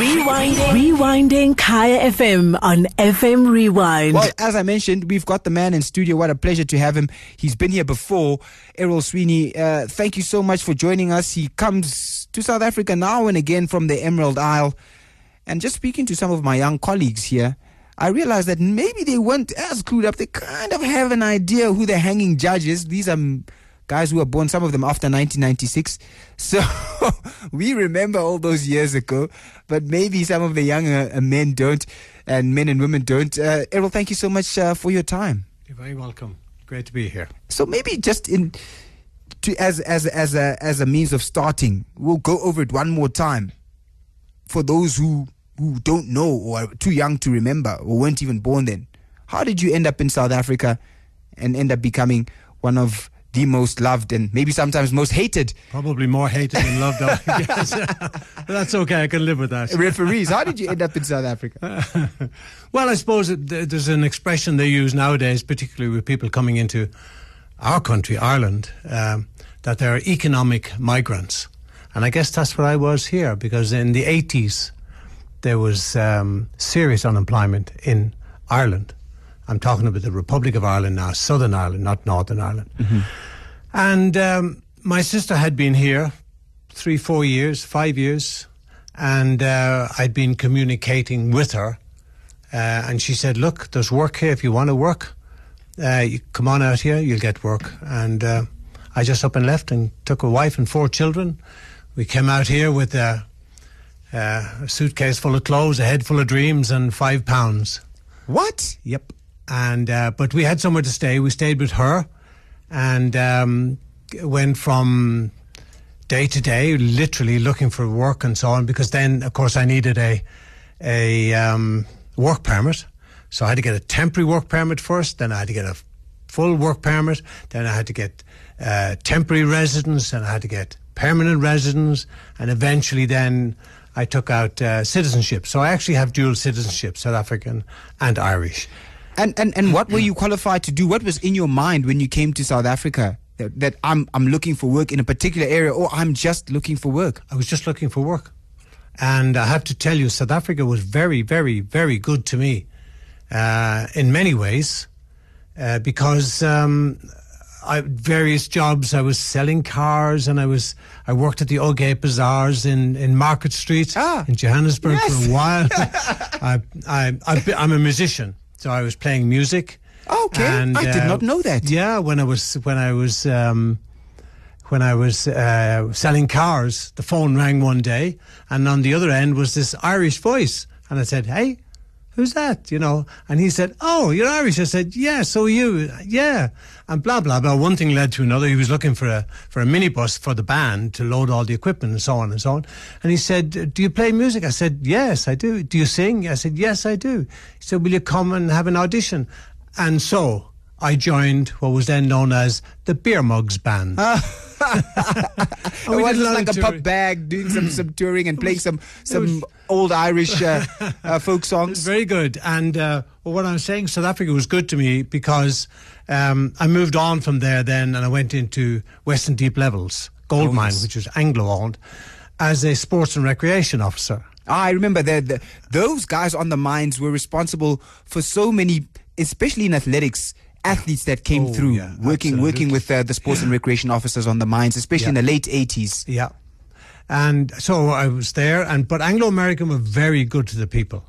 Rewinding Kaya FM on FM Rewind. Well, as I mentioned, we've got the man in studio. What a pleasure to have him. He's been here before. Errol Sweeney, thank you so much for joining us. He comes to South Africa now and again from the Emerald Isle. And just speaking to some of my young colleagues here, I realized that maybe they weren't as clued up. They kind of have an idea who the hanging judge is. These are guys who were born, some of them after 1996. So we remember all those years ago, but maybe some of the younger men don't, and men and women don't. Errol, thank you so much for your time. You're very welcome. Great to be here. So maybe just as a means of starting, we'll go over it one more time for those who don't know or are too young to remember or weren't even born then. How did you end up in South Africa and end up becoming one of the most loved and maybe sometimes most hated? Probably more hated than loved, I guess. But that's okay, I can live with that. Referees, how did you end up in South Africa? Well, I suppose there's an expression they use nowadays, particularly with people coming into our country, Ireland, that they're economic migrants. And I guess that's what I was here, because in the 80s, there was serious unemployment in Ireland. I'm talking about the Republic of Ireland now, Southern Ireland, not Northern Ireland. Mm-hmm. And my sister had been here 5 years, and I'd been communicating with her. And she said, look, there's work here. If you want to work, you come on out here, you'll get work. And I just up and left and took a wife and 4 children. We came out here with a suitcase full of clothes, a head full of dreams, and 5 pounds. What? Yep. And but we had somewhere to stay. We stayed with her and went from day to day, literally looking for work and so on, because then, of course, I needed a work permit. So I had to get a temporary work permit first, then I had to get a full work permit, then I had to get temporary residence, then I had to get permanent residence, and eventually then I took out citizenship. So I actually have dual citizenship, South African and Irish. And what were you qualified to do? What was in your mind when you came to South Africa? That I'm looking for work in a particular area, or I'm just looking for work? I was just looking for work. And I have to tell you, South Africa was very, very, very good to me in many ways, because various jobs. I was selling cars, and I worked at the Ogai Bazaars in Market Street in Johannesburg for a while. I'm a musician, so I was playing music. Okay, and I did not know that. Yeah, when I was selling cars, the phone rang one day, and on the other end was this Irish voice, and I said, "Hey, who's that?" You know, and he said, "Oh, you're Irish." I said, "Yeah, so you, yeah," and blah blah blah. One thing led to another. He was looking for a minibus for the band to load all the equipment and so on and so on. And he said, "Do you play music?" I said, "Yes, I do." "Do you sing?" I said, "Yes, I do." He said, "Will you come and have an audition?" And so I joined what was then known as the Beer Mugs Band. It was like a pub bag, doing some touring and playing some old Irish folk songs. Very good. And what I'm saying, South Africa was good to me because I moved on from there then, and I went into Western Deep Levels gold mine, which was Anglo-owned, as a sports and recreation officer. I remember that those guys on the mines were responsible for so many, especially in athletics, athletes that came through, yeah, working with the sports and recreation officers on the mines, especially in the late 80s. Yeah. And so I was there, but Anglo-American were very good to the people.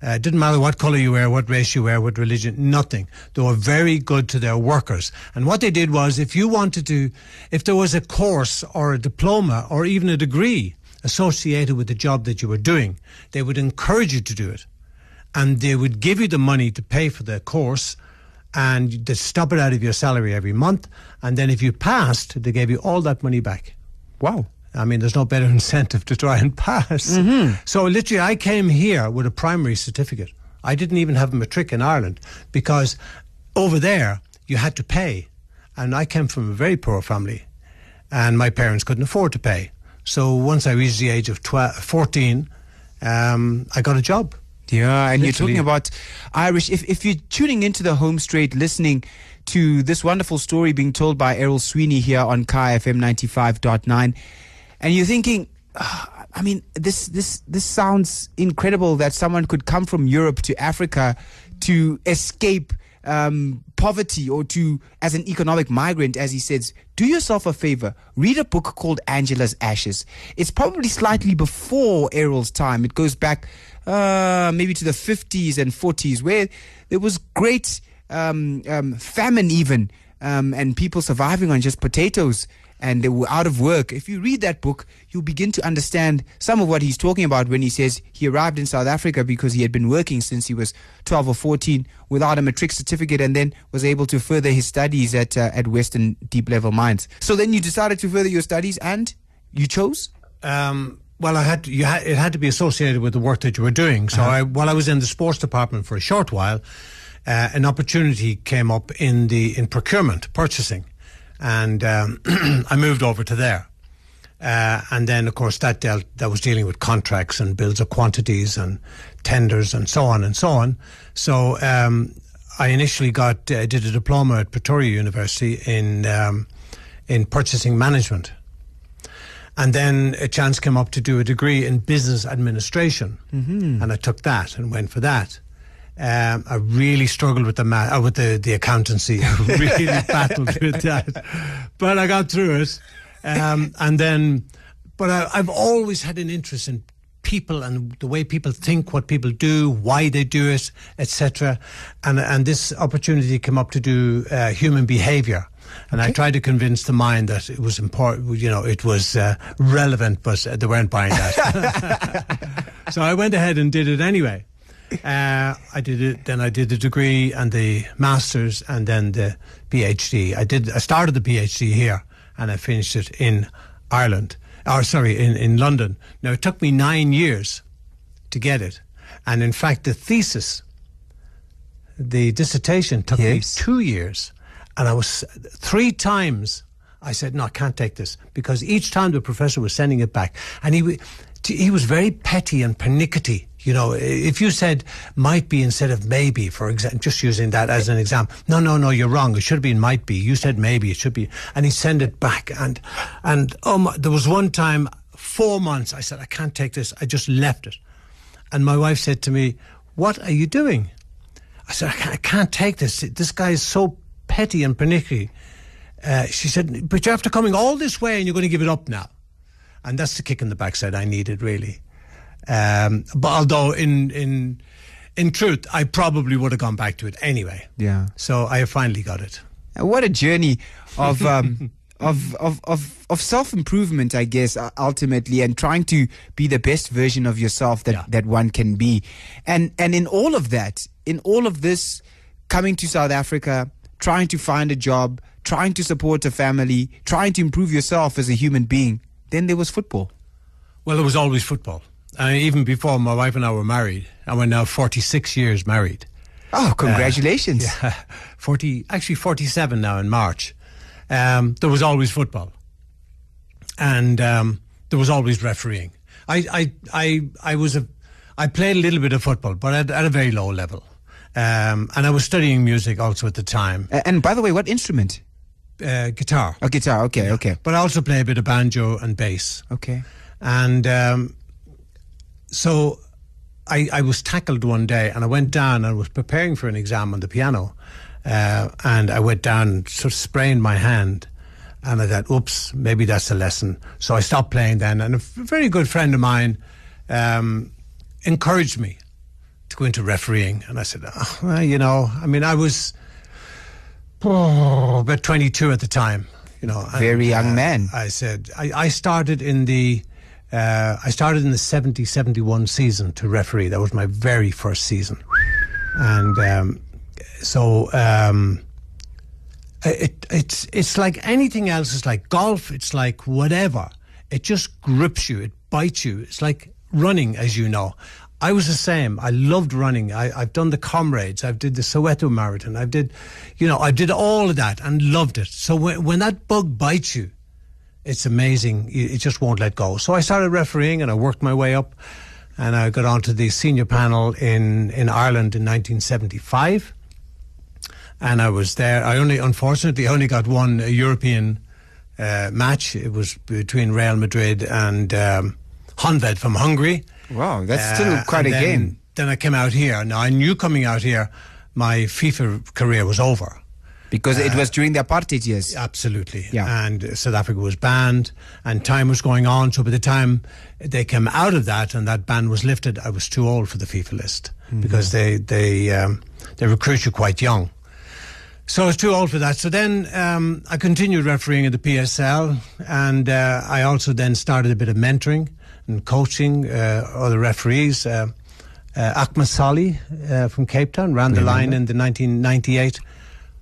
It didn't matter what color you were, what race you were, what religion, nothing. They were very good to their workers. And what they did was, if there was a course or a diploma or even a degree associated with the job that you were doing, they would encourage you to do it. And they would give you the money to pay for the course, and they'd stop it out of your salary every month. And then if you passed, they gave you all that money back. Wow. I mean, there's no better incentive to try and pass. Mm-hmm. So literally, I came here with a primary certificate. I didn't even have a matric in Ireland, because over there, you had to pay. And I came from a very poor family, and my parents couldn't afford to pay. So once I reached the age of 14, I got a job. Yeah, and literally. You're talking about Irish. If you're tuning into the home straight, listening to this wonderful story being told by Errol Sweeney here on Kaya FM 95.9, and you're thinking, I mean, this sounds incredible that someone could come from Europe to Africa to escape poverty, or to, as an economic migrant, as he says. Do yourself a favor, read a book called Angela's Ashes. It's probably slightly before Errol's time. It goes back maybe to the 50s and 40s, where there was great famine even, and people surviving on just potatoes, and they were out of work. If you read that book, you'll begin to understand some of what he's talking about when he says he arrived in South Africa because he had been working since he was 12 or 14 without a matric certificate, and then was able to further his studies at Western Deep Level Mines. So then you decided to further your studies, and you chose? Well, it had to be associated with the work that you were doing. So while I was in the sports department for a short while, an opportunity came up in procurement, purchasing. And I moved over to there, and then of course that was dealing with contracts and bills of quantities and tenders and so on and so on. So I initially did a diploma at Pretoria University in purchasing management, and then a chance came up to do a degree in business administration, and I took that and went for that. I really struggled with the accountancy. I really battled with that, but I got through it. I've always had an interest in people and the way people think, what people do, why they do it, etc. And this opportunity came up to do human behavior. And I tried to convince the mind that it was important, you know, it was relevant, but they weren't buying that. So I went ahead and did it anyway. I did it, then I did the degree and the master's and then the PhD. I started the PhD here and I finished it in Ireland, in London. Now it took me 9 years to get it, and in fact the dissertation took me 2 years, and I was three times I said, no, I can't take this, because each time the professor was sending it back, and he was very petty and pernickety. You know, if you said might be instead of maybe, for example, just using that as an example, no, you're wrong. It should have been might be. You said maybe, it should be. And he'd send it back. And there was one time, 4 months, I said, I can't take this. I just left it. And my wife said to me, what are you doing? I said, I can't take this. This guy is so petty and pernickety. She said, but you're after coming all this way and you're going to give it up now. And that's the kick in the backside I needed, really. But although in truth, I probably would have gone back to it anyway. Yeah. So I finally got it. What a journey of of self-improvement, I guess, ultimately, and trying to be the best version of yourself that one can be. And in all of that, in all of this, coming to South Africa, trying to find a job, trying to support a family, trying to improve yourself as a human being, then there was football. Well, there was always football. Even before my wife and I were married, and we're now 46 years married. Oh, congratulations. 47 now in March. There was always football. And there was always refereeing. I played a little bit of football, but at a very low level. And I was studying music also at the time. And by the way, what instrument? Guitar. Oh, guitar, okay. But I also play a bit of banjo and bass. Okay. And... so I was tackled one day, and I went down and was preparing for an exam on the piano, and I went down and sort of sprained my hand, and I thought, oops, maybe that's a lesson. So I stopped playing then, and a very good friend of mine encouraged me to go into refereeing, and I said, I was about 22 at the time. Very young man. I said, I started in the... I started in the 70-71 season to referee. That was my very first season. And it's like anything else. It's like golf. It's like whatever. It just grips you. It bites you. It's like running, as you know. I was the same. I loved running. I've done the Comrades. I've did the Soweto Marathon. I did all of that and loved it. So when that bug bites you, it's amazing. It just won't let go. So I started refereeing, and I worked my way up, and I got onto the senior panel in Ireland in 1975, and I was there. I unfortunately only got one European match. It was between Real Madrid and Honved from Hungary. Wow, that's still quite a game. Then I came out here. Now, I knew coming out here, my FIFA career was over. Because it was during the apartheid years. Absolutely. Yeah. And South Africa was banned and time was going on. So by the time they came out of that and that ban was lifted, I was too old for the FIFA list because they recruit you quite young. So I was too old for that. So then I continued refereeing at the PSL and I also then started a bit of mentoring and coaching other referees. Akma Sali from Cape Town ran the line in the 1998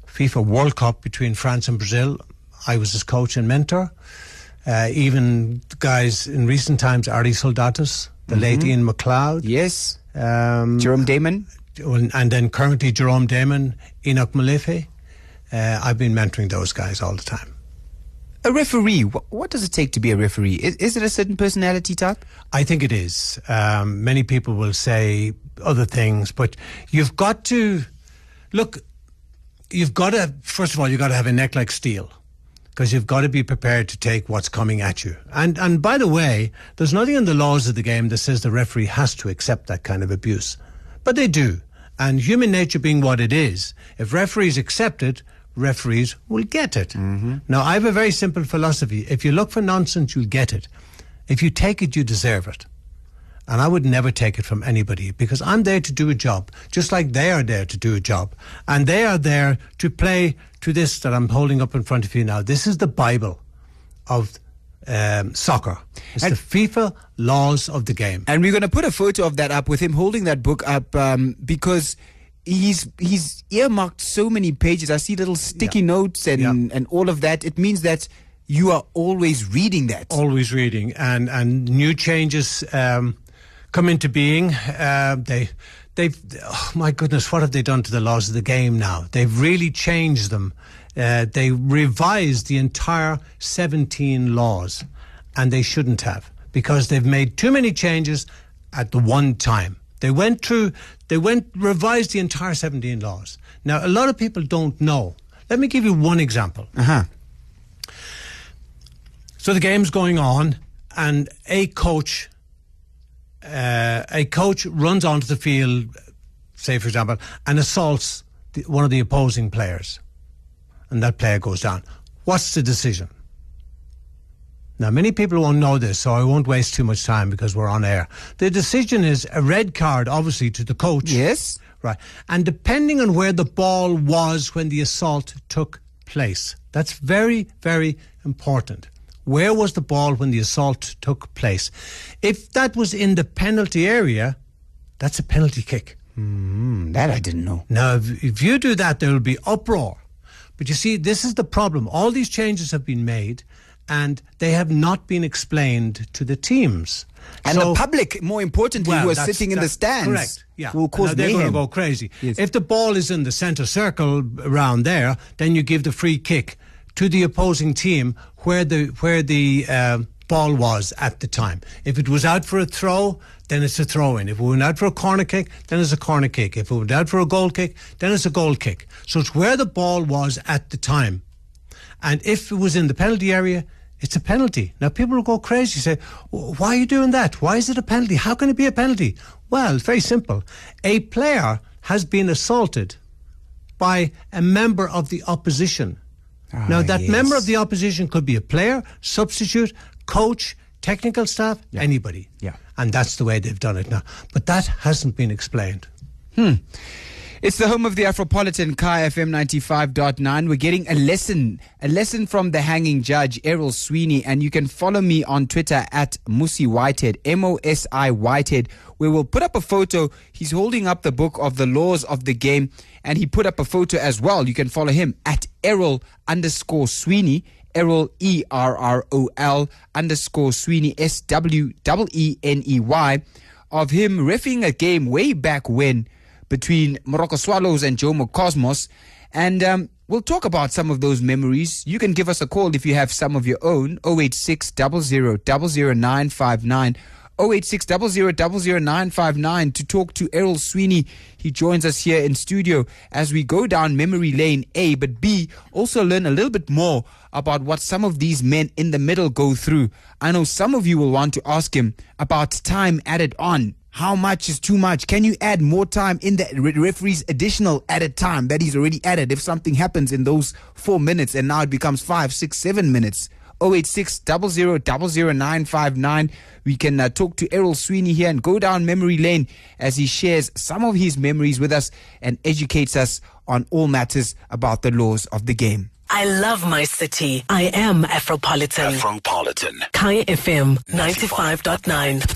FIFA World Cup between France and Brazil. I was his coach and mentor. Even guys in recent times, Ari Soldatus, the late Ian McLeod. Yes. Jerome Damon. And then currently Jerome Damon, Enoch Molefe. I've been mentoring those guys all the time. A referee, what does it take to be a referee? Is it a certain personality type? I think it is. Many people will say other things, but you've got to... Look... You've got to, first of all, you've got to have a neck like steel because you've got to be prepared to take what's coming at you. And by the way, there's nothing in the laws of the game that says the referee has to accept that kind of abuse. But they do. And human nature being what it is, if referees accept it, referees will get it. Now, I have a very simple philosophy. If you look for nonsense, you'll get it. If you take it, you deserve it. And I would never take it from anybody because I'm there to do a job, just like they are there to do a job. And they are there to play to this that I'm holding up in front of you now. This is the Bible of soccer. It's the FIFA laws of the game. And we're going to put a photo of that up with him holding that book up because... He's earmarked so many pages. I see little sticky notes and all of that. It means that you are always reading that. Always reading. And new changes... come into being. They've oh my goodness, what have they done to the laws of the game now? They've really changed them. They revised the entire 17 laws, and they shouldn't have because they've made too many changes at the one time. They revised the entire 17 laws. Now, a lot of people don't know. Let me give you one example. So the game's going on, and a coach runs onto the field, say for example, and assaults one of the opposing players, and that player goes down. What's the decision? Now, many people won't know this, so I won't waste too much time because we're on air. The decision is a red card, obviously, to the coach. Yes. Right. And depending on where the ball was when the assault took place, that's very, very important. Where was the ball when the assault took place? If that was in the penalty area, that's a penalty kick. That I didn't know. Now, if you do that, there will be uproar. But you see, this is the problem. All these changes have been made, and they have not been explained to the teams. And so, the public, more importantly, who are sitting in the stands. Correct, yeah. Will cause mayhem. They're going to go crazy. Yes. If the ball is in the centre circle around there, then you give the free kick to the opposing team where the ball was at the time. If it was out for a throw, then it's a throw-in. If it went out for a corner kick, then it's a corner kick. If it went out for a goal kick, then it's a goal kick. So it's where the ball was at the time. And if it was in the penalty area, it's a penalty. Now, people will go crazy, say, why are you doing that? Why is it a penalty? How can it be a penalty? Well, it's very simple. A player has been assaulted by a member of the opposition. Now, that member of the opposition could be a player, substitute, coach, technical staff, anybody. Yeah. And that's the way they've done it now. But that hasn't been explained. It's the home of the Afropolitan, Kaya FM 95.9. We're getting a lesson from the hanging judge, Errol Sweeney. And you can follow me on Twitter at Musi Whitehead, M-O-S-I Whitehead, where we'll put up a photo. He's holding up the book of the laws of the game. And he put up a photo as well. You can follow him at Errol_Sweeney, Errol, E-R-R-O-L, _Sweeney, S-W-E-E-N-E-Y, of him reffing a game way back when, between Morocco Swallows and Jomo Cosmos. And we'll talk about some of those memories. You can give us a call if you have some of your own. 086 00 00959 086 00959 to talk to Errol Sweeney. He joins us here in studio as we go down memory lane A, but B, also learn a little bit more about what some of these men in the middle go through. I know some of you will want to ask him about time added on. How much is too much? Can you add more time in the referee's additional added time that he's already added if something happens in those 4 minutes and now it becomes 5, 6, 7 minutes? 086 00959. We can talk to Errol Sweeney here and go down memory lane as he shares some of his memories with us and educates us on all matters about the laws of the game. I love my city. I am Afropolitan. Afropolitan. Kaya FM 95.9.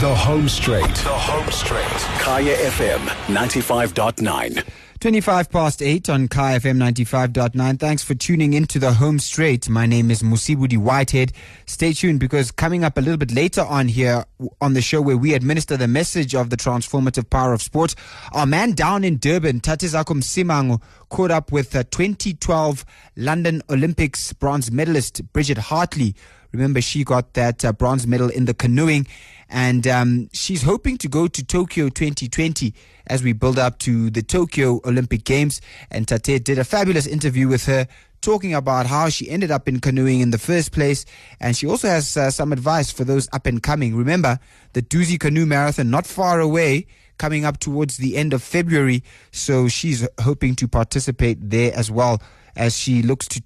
The Home Straight. The Home Straight. Kaya FM 95.9. 8:25 on Kaya FM 95.9. Thanks for tuning in to The Home Straight. My name is Musibudi Whitehead. Stay tuned because coming up a little bit later on here on the show where we administer the message of the transformative power of sport, our man down in Durban, Tatezakum Simango, caught up with 2012 London Olympics bronze medalist Bridget Hartley. Remember, she got that bronze medal in the canoeing, and she's hoping to go to Tokyo 2020 as we build up to the Tokyo Olympic Games. And Tate did a fabulous interview with her, talking about how she ended up in canoeing in the first place, and she also has some advice for those up and coming. Remember, the Doozy Canoe Marathon not far away, coming up towards the end of February, so she's hoping to participate there as well as she looks to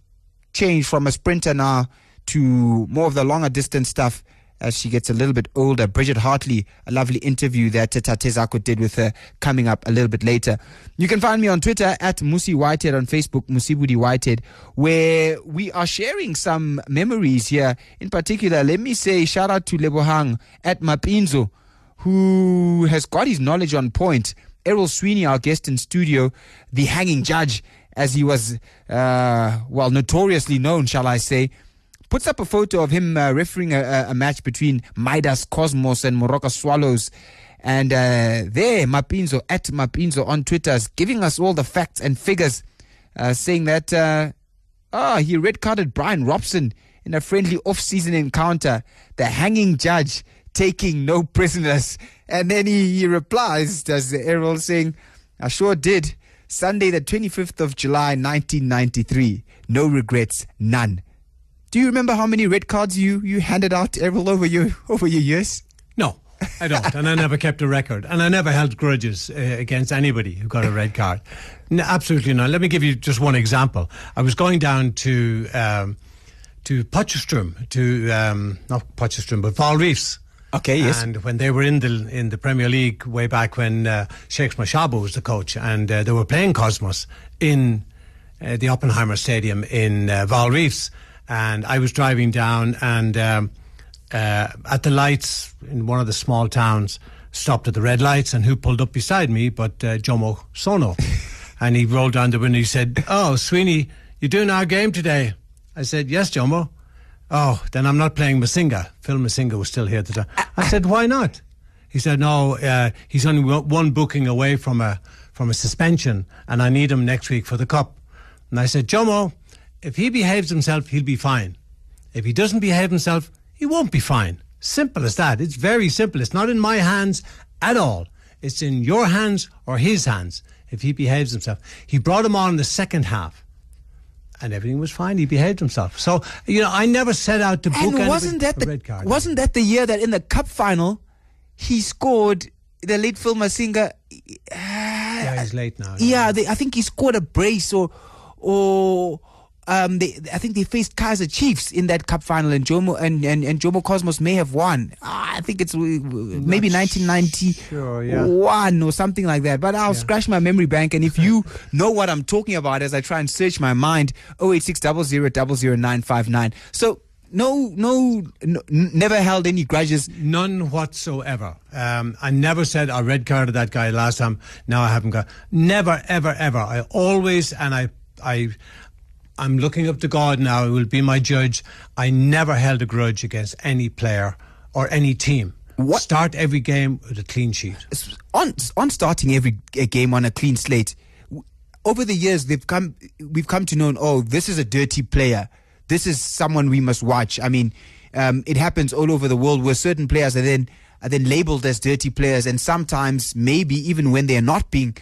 change from a sprinter now to more of the longer distance stuff as she gets a little bit older. Bridget Hartley, a lovely interview that Tatezako did with her coming up a little bit later. You can find me on Twitter at Musi Whitehead, on Facebook Musibudi Whitehead, where we are sharing some memories here. In particular, let me say shout out to Lebohang at Mapinzo, who has got his knowledge on point. Errol Sweeney, our guest in studio, the hanging judge, as he was, notoriously known, shall I say, puts up a photo of him refereeing a match between Maidas Cosmos and Morocco Swallows. And there, Mapinzo, at Mapinzo on Twitter, is giving us all the facts and figures, saying that he red-carded Brian Robson in a friendly off-season encounter, the hanging judge taking no prisoners. And then he replies, does Errol, saying, I sure did. Sunday, the 25th of July, 1993. No regrets, none. Do you remember how many red cards you handed out, Errol, over your years? No, I don't. And I never kept a record. And I never held grudges against anybody who got a red card. No, absolutely not. Let me give you just one example. I was going down to Potschestrum, but Val Reefs. Okay, yes. And when they were in the Premier League way back when Sheikh Mashabo was the coach, and they were playing Cosmos in the Oppenheimer Stadium in Val Reefs. And I was driving down and at the lights in one of the small towns, stopped at the red lights, and who pulled up beside me but Jomo Sono. And he rolled down the window. He said, oh, Sweeney, you're doing our game today? I said, yes, Jomo. Oh, then I'm not playing Masinga. Phil Masinga was still here at the time. I said, why not? He said, no, he's only one booking away from a suspension, and I need him next week for the cup. And I said, Jomo, if he behaves himself, he'll be fine. If he doesn't behave himself, he won't be fine. Simple as that. It's very simple. It's not in my hands at all. It's in your hands or his hands if he behaves himself. He brought him on the second half, and everything was fine. He behaved himself. So, I never set out to book anybody for red card. Wasn't that the year that in the cup final, he scored, the late Phil Masinga? Yeah, he's late now. Yeah, I think he scored a brace or I think they faced Kaiser Chiefs in that cup final, and Jomo Cosmos may have won. I think it's maybe 1991 or something like that. But I'll scratch my memory bank, and if you know what I'm talking about as I try and search my mind, 086 00959. So no, never held any grudges. None whatsoever. I never said I red carded that guy last time. Now I haven't got. Never, ever, ever. I always, and I'm looking up to God now, who will be my judge. I never held a grudge against any player or any team. What? Start every game with a clean sheet. On starting every game on a clean slate. Over the years, we've come to know, this is a dirty player. This is someone we must watch. I mean, It happens all over the world where certain players are then labeled as dirty players, and sometimes maybe even when they're not being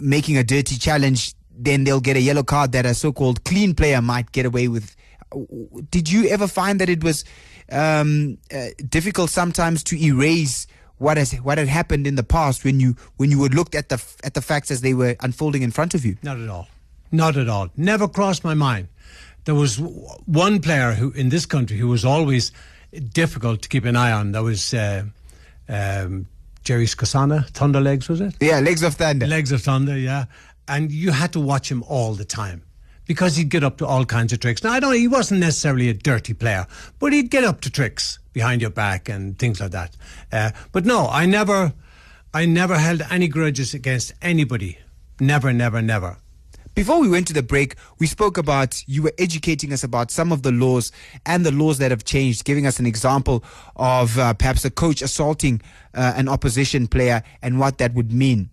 making a dirty challenge, then they'll get a yellow card that a so-called clean player might get away with. Did you ever find that it was difficult sometimes to erase what had happened in the past when you had looked at the facts as they were unfolding in front of you? Not at all. Not at all. Never crossed my mind. There was one player who in this country who was always difficult to keep an eye on. That was Jerry Skosana, Thunder Legs, was it? Yeah, Legs of Thunder. Legs of Thunder, yeah. And you had to watch him all the time because he'd get up to all kinds of tricks. Now, I don't know, he wasn't necessarily a dirty player, but he'd get up to tricks behind your back and things like that. But no, I never held any grudges against anybody. Never, never, never. Before we went to the break, we spoke about, you were educating us about some of the laws and the laws that have changed, giving us an example of perhaps a coach assaulting an opposition player and what that would mean.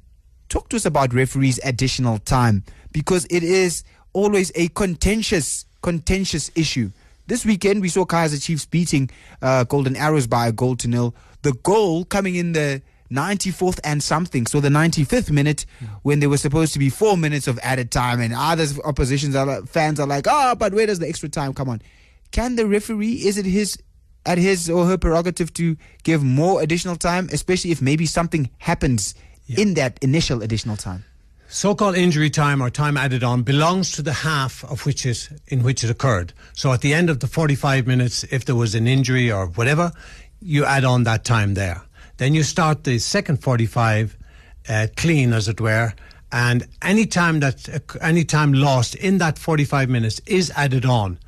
Talk to us about referees' additional time, because it is always a contentious issue. This weekend, we saw Kaiser Chiefs beating Golden Arrows by 1-0. The goal coming in the 94th and something, so the 95th minute, when there was supposed to be 4 minutes of added time, and other fans are like, but where does the extra time come on? Can the referee, is it his or her prerogative to give more additional time, especially if maybe something happens in that initial additional time? So-called injury time or time added on belongs to the half of in which it occurred. So at the end of the 45 minutes, if there was an injury or whatever, you add on that time there. Then you start the second 45 clean, as it were, and any time lost in that 45 minutes is added on.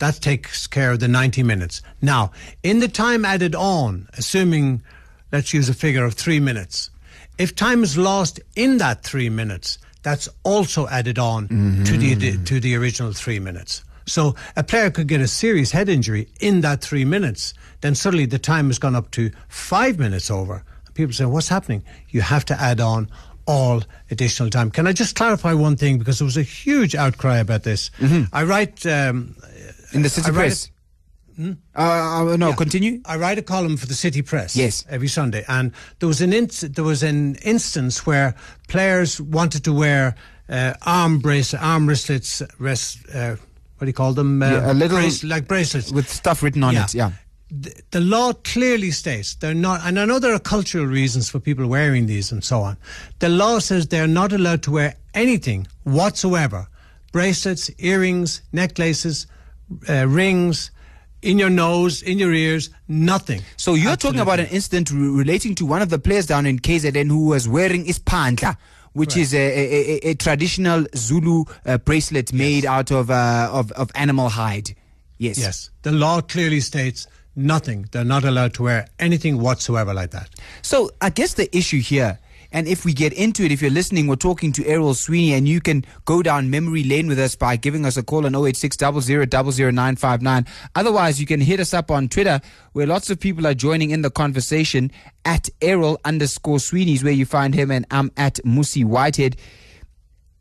That takes care of the 90 minutes. Now, in the time added on, assuming, let's use a figure of 3 minutes, if time is lost in that 3 minutes, that's also added on to the original 3 minutes. So a player could get a serious head injury in that 3 minutes. Then suddenly the time has gone up to 5 minutes over. People say, what's happening? You have to add on all additional time. Can I just clarify one thing? Because there was a huge outcry about this. Mm-hmm. I write... in the City Press? Continue. I write a column for the City Press every Sunday. And there was an instance where players wanted to wear arm wristlets... what do you call them? Like bracelets. With stuff written on it, yeah. The law clearly states they're not, and I know there are cultural reasons for people wearing these and so on. The law says they're not allowed to wear anything whatsoever. Bracelets, earrings, necklaces, rings, in your nose, in your ears, nothing. So you're talking about an incident relating to one of the players down in KZN who was wearing Ispandla, which is a traditional Zulu bracelet made out of animal hide. Yes. Yes. The law clearly states nothing. They're not allowed to wear anything whatsoever like that. So I guess the issue here, and if we get into it, if you're listening, we're talking to Errol Sweeney, and you can go down memory lane with us by giving us a call on 086 00 00959. Otherwise, you can hit us up on Twitter, where lots of people are joining in the conversation, at Errol_Sweeney is where you find him, and I'm at Musi Whitehead.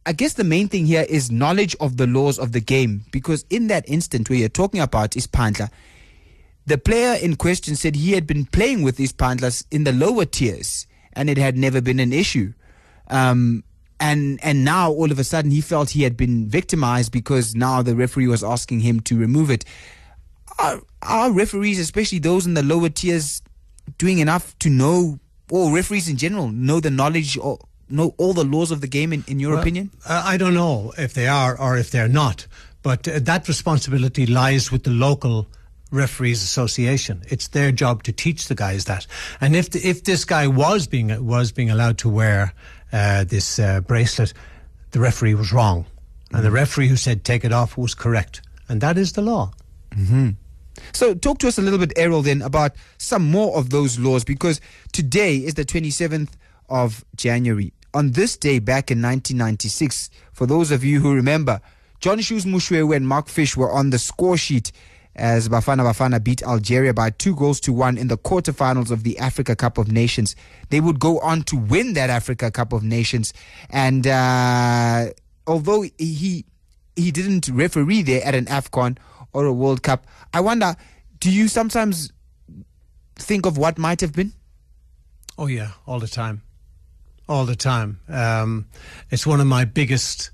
I guess the main thing here is knowledge of the laws of the game, because in that instant where you're talking about Ispandla, the player in question said he had been playing with Ispandlas in the lower tiers, and it had never been an issue. And now, all of a sudden, he felt he had been victimized because now the referee was asking him to remove it. Are referees, especially those in the lower tiers, doing enough to know, or referees in general, know the knowledge or know all the laws of the game, in your opinion? I don't know if they are or if they're not, but that responsibility lies with the local Referees Association. It's their job to teach the guys that. And if this guy was being allowed to wear this bracelet, the referee was wrong, and the referee who said take it off was correct, and that is the law. So talk to us a little bit, Errol, then, about some more of those laws, because today is the 27th of January. On this day back in 1996, for those of you who remember, John Shoes Mushwewe and Mark Fish were on the score sheet as Bafana beat Algeria by 2-1 in the quarterfinals of the Africa Cup of Nations. They would go on to win that Africa Cup of Nations. And although he didn't referee there at an AFCON or a World Cup, I wonder, Do you sometimes think of what might have been? Oh, yeah, all the time. All the time. It's one of my biggest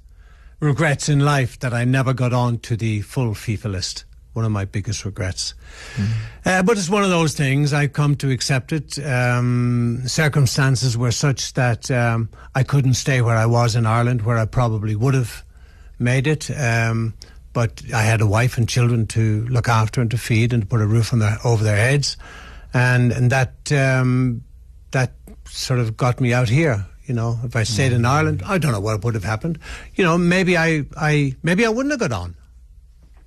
regrets in life that I never got on to the full FIFA list. One of my biggest regrets. But it's one of those things. I've come to accept it. Circumstances were such that I couldn't stay where I was in Ireland, where I probably would have made it. But I had a wife and children to look after and to feed and to put a roof on over their heads. And that that sort of got me out here. You know, if I stayed in Ireland, I don't know what would have happened. You know, maybe I wouldn't have got on.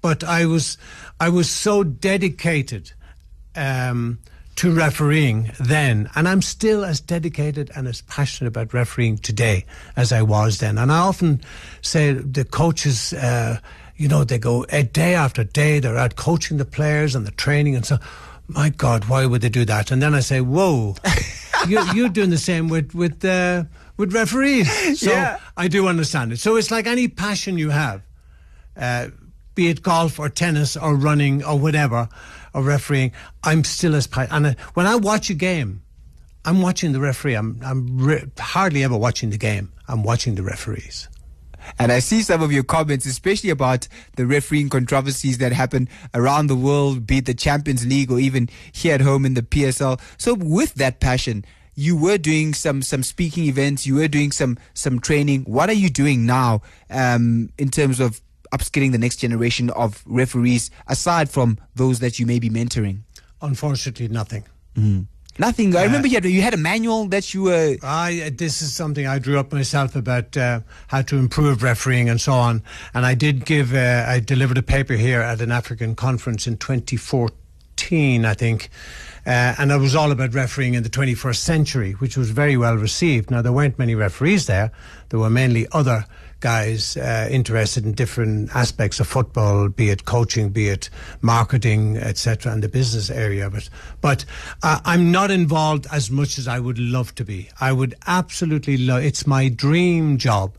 But I was so dedicated to refereeing then, and I'm still as dedicated and as passionate about refereeing today as I was then. And I often say the coaches, you know, they go day after day, they're out coaching the players and the training and so. My God, why would they do that? And then I say, whoa, you're doing the same with referees. So yeah. I do understand it. So it's like any passion you have. Be it golf or tennis or running or whatever, or refereeing, I'm still as passionate. And when I watch a game, I'm watching the referee. I'm hardly ever watching the game. I'm watching the referees. And I see some of your comments, especially about the refereeing controversies that happen around the world, be it the Champions League or even here at home in the PSL. So with that passion, you were doing some speaking events. You were doing some training. What are you doing now in terms of upskilling the next generation of referees, aside from those that you may be mentoring? Unfortunately, nothing. Nothing. I remember you had a manual that you were... This is something I drew up myself about how to improve refereeing and so on. And I did give... I delivered a paper here at an African conference in 2014, I think. And it was all about refereeing in the 21st century, which was very well received. Now, there weren't many referees there. There were mainly other guys interested in different aspects of football, be it coaching, be it marketing, etc., and the business area of it. But I'm not involved as much as I would love to be. I would absolutely love... It's my dream job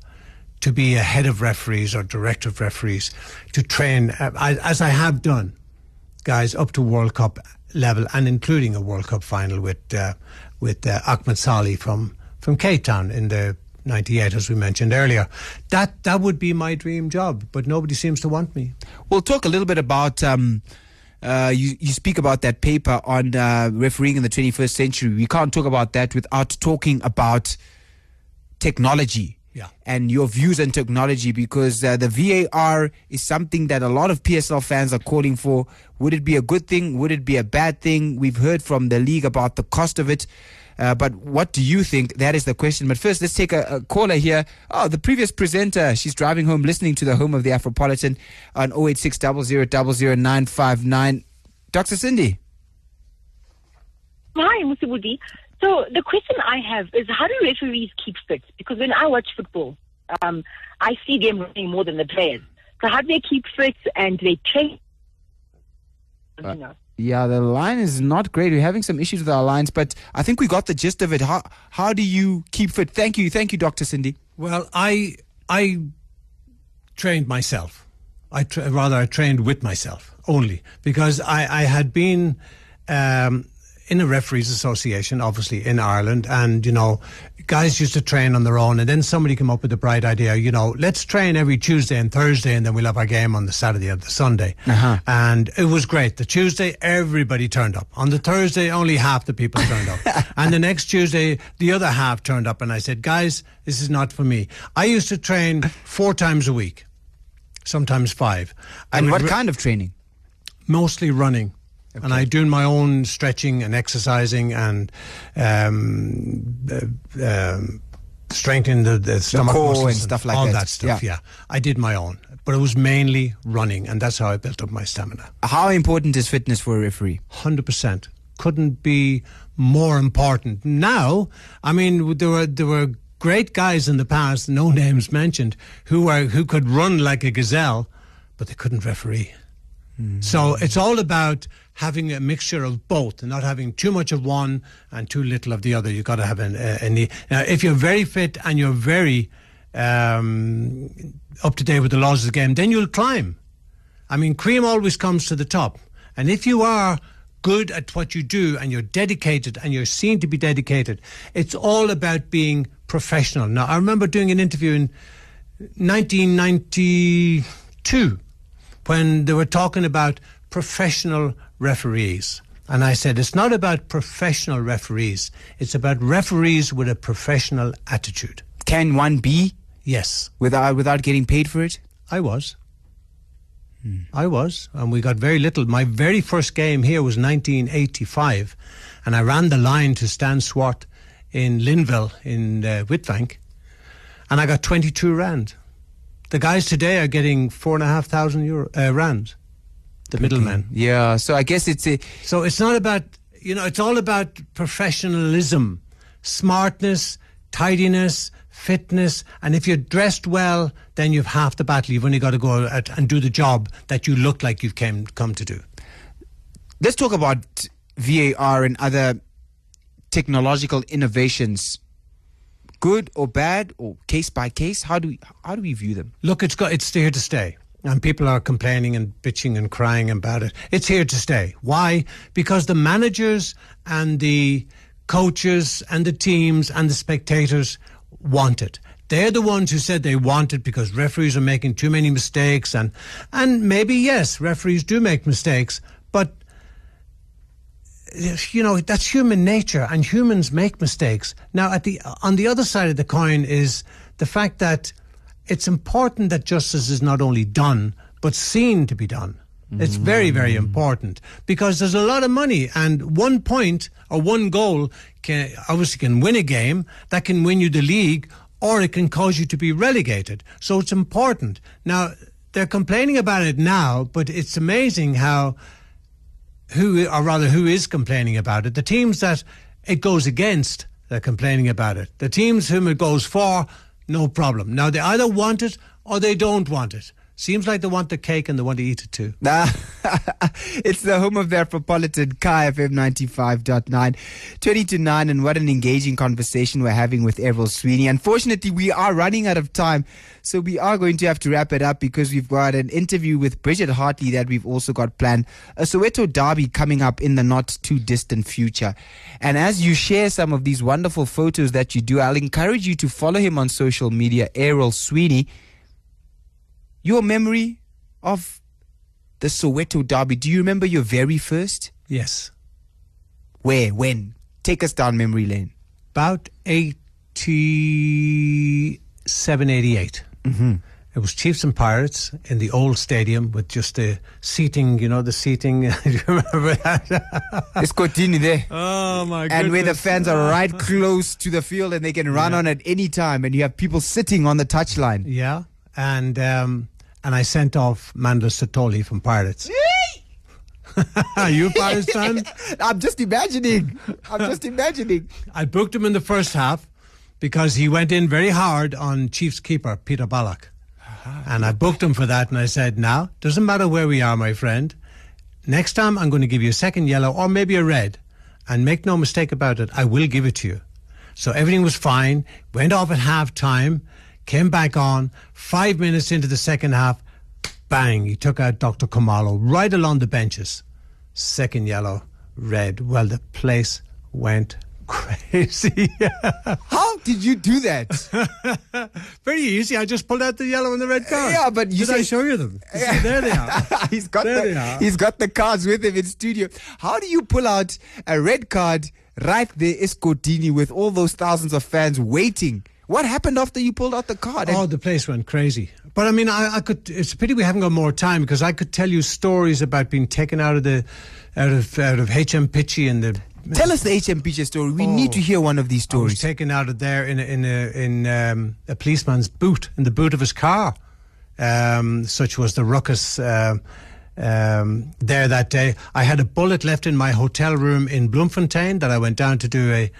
to be a head of referees or director of referees, to train, as I have done, guys up to World Cup level, and including a World Cup final with Akma Sali from Cape Town in the 98, as we mentioned earlier. That would be my dream job, but nobody seems to want me. We'll talk a little bit about you speak about that paper on refereeing in the 21st century. We can't talk about that without talking about technology. Yeah. And your views on technology, because the VAR is something that a lot of PSL fans are calling for. Would it be a good thing? Would it be a bad thing? We've heard from the league about the cost of it. But what do you think? That is the question. But first, let's take a caller here. Oh, the previous presenter. She's driving home, listening to the Home of the Afropolitan on 0860000959. Dr. Cindy. Hi, Mr. Woody. So the question I have is, how do referees keep fit? Because when I watch football, I see them running more than the players. So how do they keep fit and they train? Yeah, the line is not great. We're having some issues with our lines, but I think we got the gist of it. How do you keep fit? Thank you, Dr. Cindy. Well, I trained myself. I trained with myself only, because I had been... in a referees association, obviously, in Ireland. And, you know, guys used to train on their own. And then somebody came up with a bright idea, you know, let's train every Tuesday and Thursday, and then we'll have our game on the Saturday or the Sunday. And it was great. The Tuesday, everybody turned up. On the Thursday, only half the people turned up. And the next Tuesday, the other half turned up. And I said, guys, this is not for me. I used to train 4 times a week, sometimes 5. And what kind of training? Mostly running. Okay. And I do my own stretching and exercising and strengthening the stomach muscles and stuff like all that. All that stuff, yeah. I did my own. But it was mainly running, and that's how I built up my stamina. How important is fitness for a referee? 100%. Couldn't be more important. Now, I mean, there were great guys in the past, no names mentioned, who could run like a gazelle, but they couldn't referee. So it's all about having a mixture of both and not having too much of one and too little of the other. You've got to have now, if you're very fit and you're very up to date with the laws of the game, then you'll climb. I mean, cream always comes to the top. And if you are good at what you do and you're dedicated and you're seen to be dedicated, it's all about being professional. Now, I remember doing an interview in 1992 when they were talking about professional referees. And I said, it's not about professional referees. It's about referees with a professional attitude. Can one be? Yes. Without getting paid for it? I was. I was, and we got very little. My very first game here was 1985, and I ran the line to Stan Swart in Linville in Witbank, and I got 22 rand. The guys today are getting 4,500 rand, the middlemen. Yeah, so I guess it's a... So it's not about, you know, it's all about professionalism, smartness, tidiness, fitness, and if you're dressed well, then you've half the battle. You've only got to go out and do the job that you look like you've come to do. Let's talk about VAR and other technological innovations. Good or bad, or case by case, how do we view them? Look, it's here to stay, and people are complaining and bitching and crying about it. It's here to stay. Why? Because the managers and the coaches and the teams and the spectators want it. They're the ones who said they want it because referees are making too many mistakes, and maybe, yes, referees do make mistakes, but, you know, that's human nature, and humans make mistakes. Now, on the other side of the coin is the fact that it's important that justice is not only done, but seen to be done. It's very, very important, because there's a lot of money, and one point or one goal obviously can win a game, that can win you the league, or it can cause you to be relegated. So it's important. Now, they're complaining about it now, but it's amazing who is complaining about it. The teams that it goes against, they're complaining about it. The teams whom it goes for, no problem. Now, they either want it or they don't want it. Seems like they want the cake and they want to eat it too. It's the home of the Afropolitan, Kaya FM 95.9, 20 to 9, and what an engaging conversation we're having with Errol Sweeney. Unfortunately, we are running out of time, so we are going to have to wrap it up because we've got an interview with Bridget Hartley that we've also got planned. A Soweto derby coming up in the not too distant future. And as you share some of these wonderful photos that you do, I'll encourage you to follow him on social media, Errol Sweeney. Your memory of the Soweto derby, do you remember your very first? Yes. Where? When? Take us down memory lane. About 87, 88. Mm-hmm. It was Chiefs and Pirates in the old stadium with just the seating, you know, the seating. Do you remember that? It's Cotini there. Oh, my goodness. And where the fans are right close to the field and they can run on at any time, and you have people sitting on the touchline. Yeah. And I sent off Mandla Sithole from Pirates. Are you a Pirates fan? I'm just imagining. I booked him in the first half because he went in very hard on Chiefs keeper Peter Ballack. And I booked him for that, and I said, now, doesn't matter where we are, my friend. Next time I'm going to give you a second yellow or maybe a red. And make no mistake about it, I will give it to you. So everything was fine. Went off at half time. Came back on, 5 minutes into the second half, bang, he took out Dr. Khumalo right along the benches. Second yellow, red. Well, the place went crazy. How did you do that? Very easy. I just pulled out the yellow and the red card. Yeah, but you I show you them? Yeah. There they are. He's got the cards with him in studio. How do you pull out a red card right there, Escotini, with all those thousands of fans waiting? What happened after you pulled out the card? Oh, the place went crazy. But I mean, it's a pity we haven't got more time, because I could tell you stories about being taken out of H.M. Pitchy and the. Tell us the H.M. Pitchy story. We need to hear one of these stories. I was taken out of there in a policeman's boot, in the boot of his car. Such was the ruckus there that day. I had a bullet left in my hotel room in Bloemfontein that I went down to do a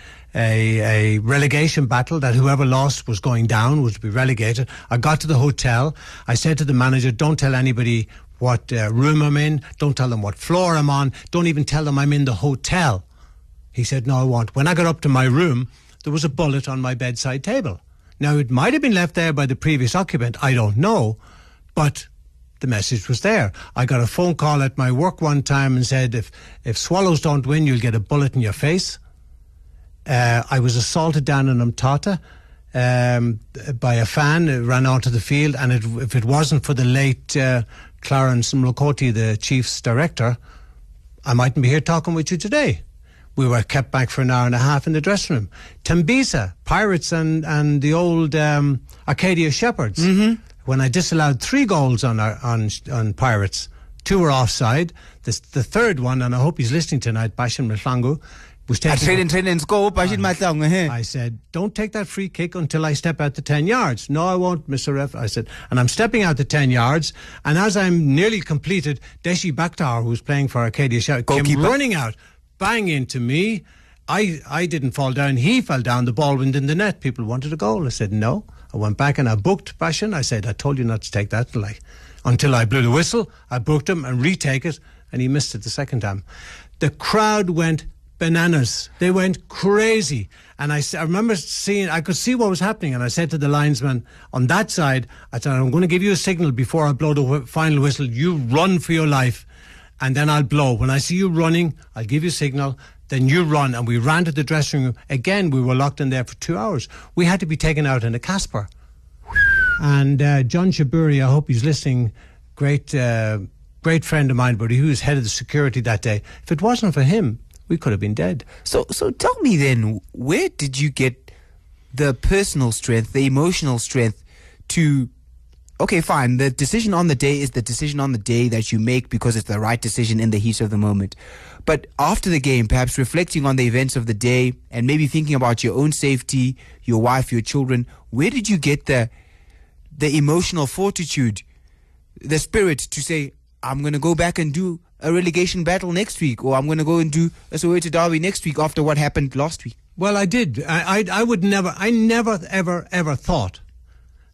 relegation battle, that whoever lost was going down, was to be relegated. I got to the hotel. I said to the manager, don't tell anybody what room I'm in. Don't tell them what floor I'm on. Don't even tell them I'm in the hotel. He said, no, I won't. When I got up to my room, there was a bullet on my bedside table. Now, it might have been left there by the previous occupant. I don't know. But the message was there. I got a phone call at my work one time and said, if Swallows don't win, you'll get a bullet in your face. I was assaulted down in Umtata by a fan. It ran onto the field, and if it wasn't for the late Clarence Mlokoti, the Chiefs director, I mightn't be here talking with you today. We were kept back for an hour and a half in the dressing room. Tembisa, Pirates and the old Arcadia Shepherds. Mm-hmm. When I disallowed 3 goals on Pirates, 2 were offside. The third one, and I hope he's listening tonight, Bashin Mahlangu, was taken. I said, don't take that free kick until I step out the 10 yards. No, I won't, Mr. Ref, I said. And I'm stepping out the 10 yards, and as I'm nearly completed, Deshi Bakhtar, who's playing for Arcadia Shepherds, came running out. Bang into me. I didn't fall down. He fell down. The ball went in the net. People wanted a goal. I said no. I went back and I booked Bashin. I said, I told you not to take that until I blew the whistle. I booked him and retake it, and he missed it the second time. The crowd went bananas. They went crazy. And I remember I could see what was happening, and I said to the linesman on that side, I said, I'm going to give you a signal before I blow the final whistle. You run for your life. And then I'll blow. When I see you running, I'll give you a signal, then you run. And we ran to the dressing room. Again, we were locked in there for 2 hours. We had to be taken out in a Casper. And John Shaburi, I hope he's listening, great friend of mine, but he was head of the security that day. If it wasn't for him, we could have been dead. So tell me then, where did you get the personal strength, the emotional strength to... Okay, fine. The decision on the day is the decision on the day that you make because it's the right decision in the heat of the moment. But after the game, perhaps reflecting on the events of the day and maybe thinking about your own safety, your wife, your children, where did you get the emotional fortitude, the spirit to say, I'm going to go back and do a relegation battle next week, or I'm going to go and do a Soweto derby next week after what happened last week? Well, I did. I never, ever thought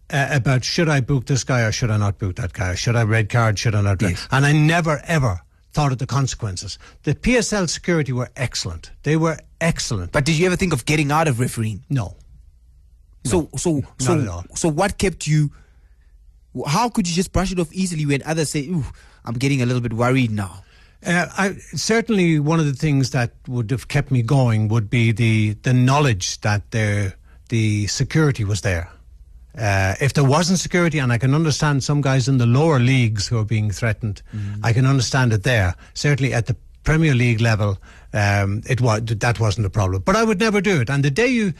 about should I book this guy or should I not book that guy, or should I red card, should I not red. Yes. And I never ever thought of the consequences. The PSL security were excellent. They were excellent. But did you ever think of getting out of refereeing? No. Not at all. So what kept you? How could you just brush it off easily when others say, "Ooh, I'm getting a little bit worried now"? Certainly, one of the things that would have kept me going would be the knowledge that the security was there. If there wasn't security, and I can understand some guys in the lower leagues who are being threatened, I can understand it there. Certainly at the Premier League level, that wasn't a problem. But I would never do it. And the day you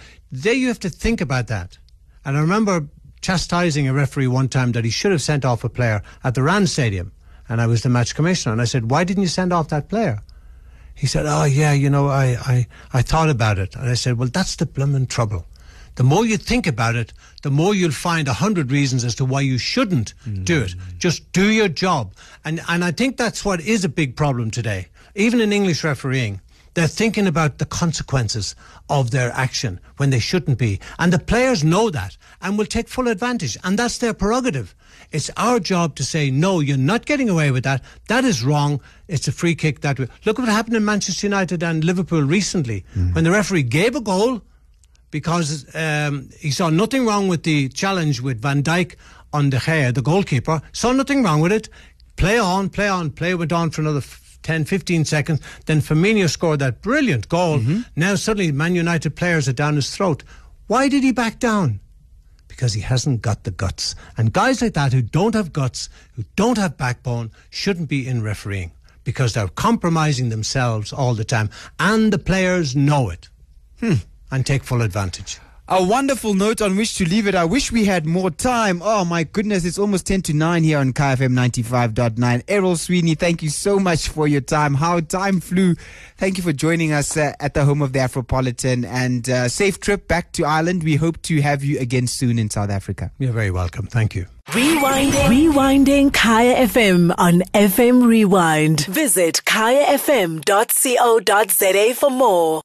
have to think about that, and I remember chastising a referee one time that he should have sent off a player at the Rand Stadium, and I was the match commissioner, and I said, why didn't you send off that player? He said, oh yeah, I thought about it. And I said, well, that's the bloomin' trouble. The more you think about it, the more you'll find 100 reasons as to why you shouldn't do it. Just do your job. And I think that's what is a big problem today. Even in English refereeing, they're thinking about the consequences of their action when they shouldn't be. And the players know that and will take full advantage. And that's their prerogative. It's our job to say, no, you're not getting away with that. That is wrong. It's a free kick that way. Look what happened in Manchester United and Liverpool recently. When the referee gave a goal, because he saw nothing wrong with the challenge with Van Dijk on De Gea, the goalkeeper. Saw nothing wrong with it. Play on. Play went on for another 10, 15 seconds. Then Firmino scored that brilliant goal. Now suddenly Man United players are down his throat. Why did he back down? Because he hasn't got the guts. And guys like that who don't have guts, who don't have backbone, shouldn't be in refereeing. Because they're compromising themselves all the time. And the players know it. And take full advantage. A wonderful note on which to leave it. I wish we had more time. Oh my goodness, it's almost 10 to 9 here on Kaya FM 95.9. Errol Sweeney, thank you so much for your time. How time flew. Thank you for joining us at the home of the Afropolitan, and safe trip back to Ireland. We hope to have you again soon in South Africa. You're very welcome. Thank you. Rewinding Kaya FM on FM Rewind. Visit kayafm.co.za for more.